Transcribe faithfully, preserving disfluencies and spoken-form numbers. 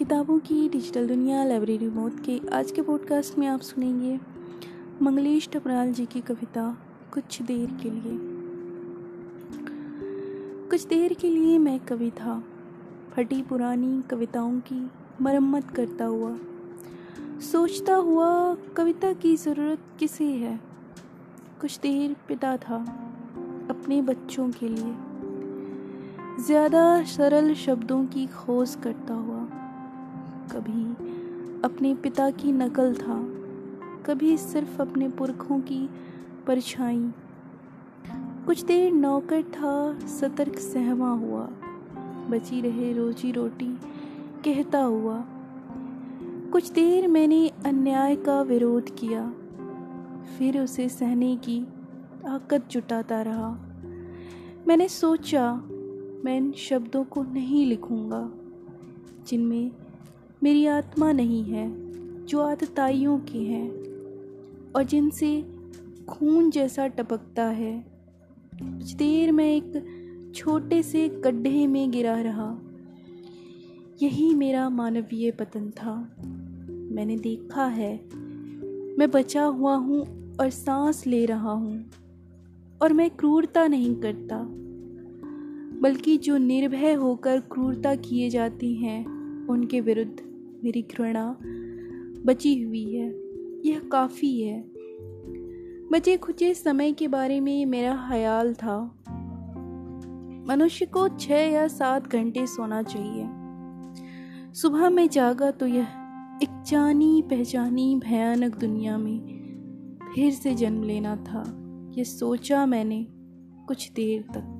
किताबों की डिजिटल दुनिया लाइब्रेरी मौत के आज के पॉडकास्ट में आप सुनेंगे मंगलेश डबराल जी की कविता कुछ देर के लिए। कुछ देर के लिए मैं कवि था, फटी पुरानी कविताओं की मरम्मत करता हुआ, सोचता हुआ कविता की ज़रूरत किसे है। कुछ देर पिता था अपने बच्चों के लिए, ज़्यादा सरल शब्दों की खोज करता हुआ। कभी अपने पिता की नकल था, कभी सिर्फ अपने पुरखों की परछाई। कुछ देर नौकर था, सतर्क सहमा हुआ, बची रहे रोजी रोटी कहता हुआ। कुछ देर मैंने अन्याय का विरोध किया, फिर उसे सहने की ताकत जुटाता रहा। मैंने सोचा मैं इन शब्दों को नहीं लिखूंगा जिनमें मेरी आत्मा नहीं है, जो आतताइयों की हैं और जिनसे खून जैसा टपकता है। कुछ देर मैं एक छोटे से गड्ढे में गिरा रहा, यही मेरा मानवीय पतन था। मैंने देखा है मैं बचा हुआ हूँ और सांस ले रहा हूँ, और मैं क्रूरता नहीं करता, बल्कि जो निर्भय होकर क्रूरता किए जाती हैं उनके विरुद्ध मेरी घृणा बची हुई है। यह काफ़ी है। बचे खुचे समय के बारे में मेरा ख्याल था, मनुष्य को छः या सात घंटे सोना चाहिए। सुबह में जागा तो यह एक जानी पहचानी भयानक दुनिया में फिर से जन्म लेना था, ये सोचा मैंने कुछ देर तक।